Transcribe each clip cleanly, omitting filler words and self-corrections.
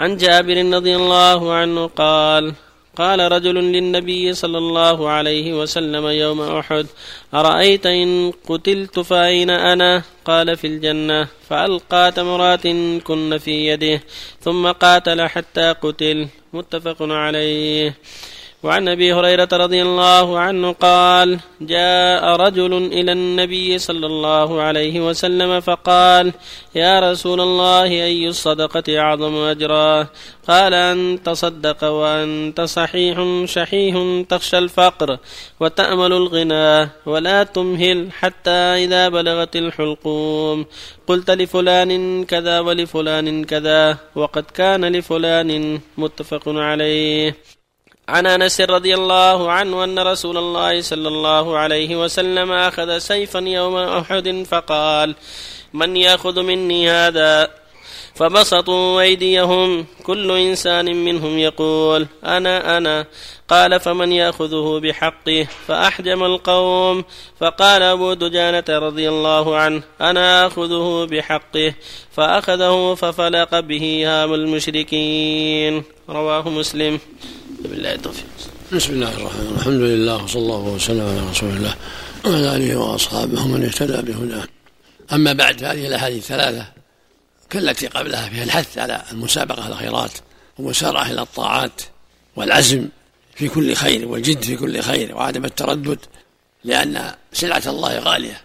عن جابر رضي الله عنه قال: قال رجل للنبي صلى الله عليه وسلم يوم أحد: أرأيت إن قتلت فأين أنا؟ قال: في الجنة. فألقى تمرات كن في يده ثم قاتل حتى قتل. متفق عليه. وعن أبي هريرة رضي الله عنه قال: جاء رجل إلى النبي صلى الله عليه وسلم فقال: يا رسول الله، أي الصدقة أعظم أجرا؟ قال: أن تصدق وأنت صحيح شحيح تخشى الفقر وتأمل الغنى ولا تمهل حتى إذا بلغت الحلقوم. قلت لفلان كذا ولفلان كذا وقد كان لفلان. متفق عليه. عن أنس رضي الله عنه أن رسول الله صلى الله عليه وسلم أخذ سيفا يوم أحد فقال: من يأخذ مني هذا؟ فبسطوا أيديهم، كل إنسان منهم يقول: أنا. قال: فمن يأخذه بحقه؟ فأحجم القوم. فقال أبو دجانة رضي الله عنه: أنا أخذه بحقه. فأخذه ففلق به هام المشركين. رواه مسلم. بالله التوفيق. بسم الله الرحمن الرحيم. الحمد لله وصلى الله وسلم على رسول الله وعلى آله وأصحابه من اهتدى بهداه. أما بعد، هذه الأحاديث الثلاثة كالتي قبلها فيها الحث على المسابقة للخيرات والمسارعة إلى الطاعات والعزم في كل خير والجد في كل خير وعدم التردد، لأن سلعة الله غالية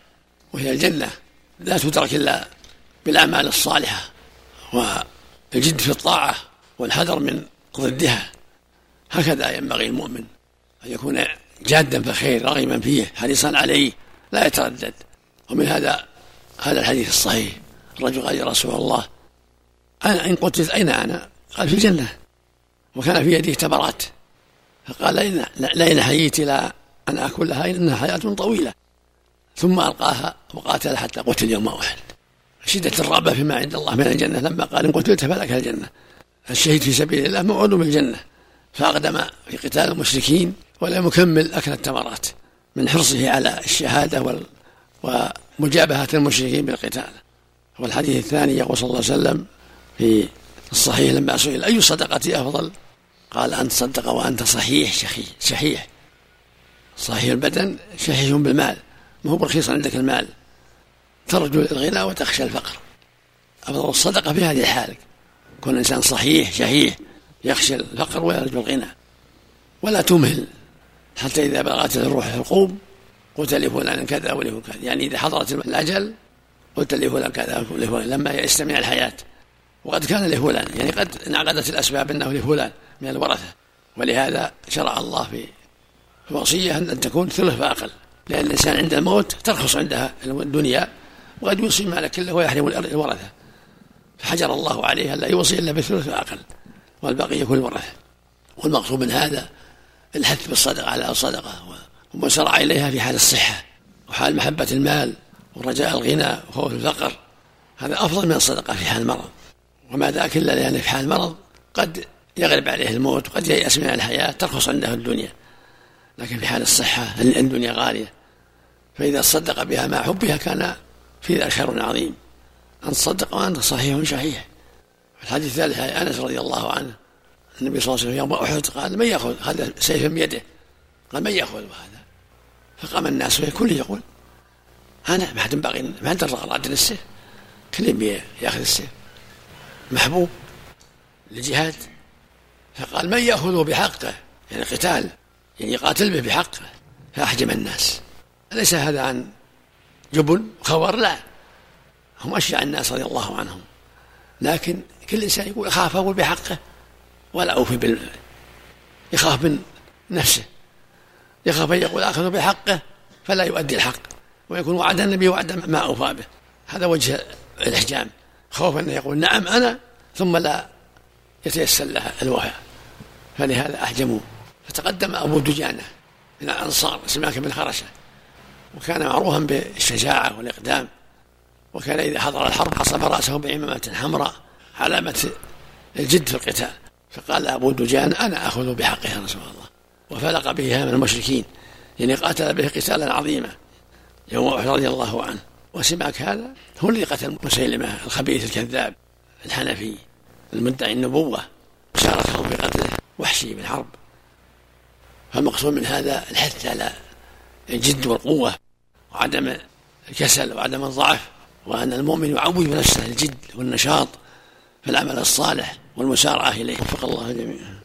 وهي الجنة، لا تترك إلا بالأعمال الصالحة والجد في الطاعة والحذر من ضدها. هكذا ينبغي المؤمن أن يكون جادا في الخير، رغما فيه، حريصا عليه، لا يتردد. ومن هذا الحديث الصحيح: الرجل قال: يا رسول الله، أنا إن قتلت أين أنا؟ قال: في الجنة. وكان في يده تمرات، فقال: لئن حييت لا أن أكلها إنها حياة طويلة. ثم ألقاها وقاتل حتى قتل يوم أحد. شدة الرغبة فيما عند الله من الجنة، لما قال: إن قتلت فلك الجنة. الشهيد في سبيل الله موعود بالجنة، فأقدم في قتال المشركين ولم يكمل أكل التمرات من حرصه على الشهادة ومجابهة المشركين بالقتال. والحديث الثاني يقول صلى الله عليه وسلم في الصحيح لما سئل: أي صدقة أفضل؟ قال: أن تصدق وأنت صحيح شحيح. صحيح البدن، شحيح بالمال، ما هو برخيص عندك المال، ترجو الغنى وتخشى الفقر. أفضل الصدقة في هذه الحال كون إنسان صحيح شحيح يخشى الفقر ويرجو الغنى. ولا تمهل حتى إذا بلغت الروح الحلقوم. قلت لفلان كذا ولفلان كذا، يعني إذا حضرت الأجل قلت لفلان كذا ولفلان، لما يستمع الحياة. وقد كان لفلان، يعني قد انعقدت الأسباب أنه لفلان من الورثة. ولهذا شرع الله في الوصية أن تكون ثلث فأقل، لأن الإنسان عند الموت ترخص عندها الدنيا وقد يوصي مالك كله ويحرم الورثة، فحجر الله عليها لا يوصي إلا بثلث فأقل والبقية كل مرة. والمقصود من هذا الحث بالصدقة على الصدقة ومسارعة إليها في حال الصحة وحال محبة المال ورجاء الغنى وخوف الفقر. هذا أفضل من الصدقة في حال المرض، وما ذاك إلا لأن في حال المرض قد يغلب عليه الموت وقد ييأس من الحياة، ترخص عنده الدنيا. لكن في حال الصحة الدنيا غالية، فإذا صدق بها مع حبها كان في ذلك خير عظيم. أن تصدق وأنت صحيح شحيح. الحديث الثالث عن أنس رضي الله عنه النبي صلى الله عليه وسلم يوم أحد قال: من يأخذ هذا سيف بيده؟ قال: من يأخذ هذا؟ فقام الناس كل يقول: أنا. ما حد باقي، ما حد راد السيف، كل يأخذ السيف محبوب للجهاد. فقال: من يأخذه بحقه؟ يعني قتال، يعني يقاتل به بحقه. فأحجم الناس. أليس هذا عن جبن وخور؟ لا، هم أشجع الناس رضي الله عنهم، لكن كل إنسان يقول: أخاف أقول بحقه ولا أوفي بالمال. يخاف من نفسه، يخاف أن يقول أخذ بحقه فلا يؤدي الحق ويكون وعد النبي وعدا ما أوفى به. هذا وجه الإحجام، خوف أنه يقول نعم أنا ثم لا يتيسر له الوفاء. فلهذا أحجموه. فتقدم أبو دجانة من الأنصار سماك بن خرشة، وكان معروفا بالشجاعة والإقدام، وكان إذا حضر الحرب حصب رأسه بعمامة حمراء علامة الجد في القتال. فقال أبو دجان: أنا أخذ بحقه يا رسول الله. وفلق به هام المشركين، يعني قاتل به قتالا عظيما يوم أحد رضي الله عنه. وسماك هذا هو الذي قتل مسيلمة الخبيث الكذاب الحنفي، المدعي النبوة وشاركه في قتله وحشي بالحرب. فالمقصود من هذا الحث على الجد والقوة وعدم الكسل وعدم الضعف، وأن المؤمن يعود نفسه الجد والنشاط في العمل الصالح والمسارعة إليه. وفق الله جميعا.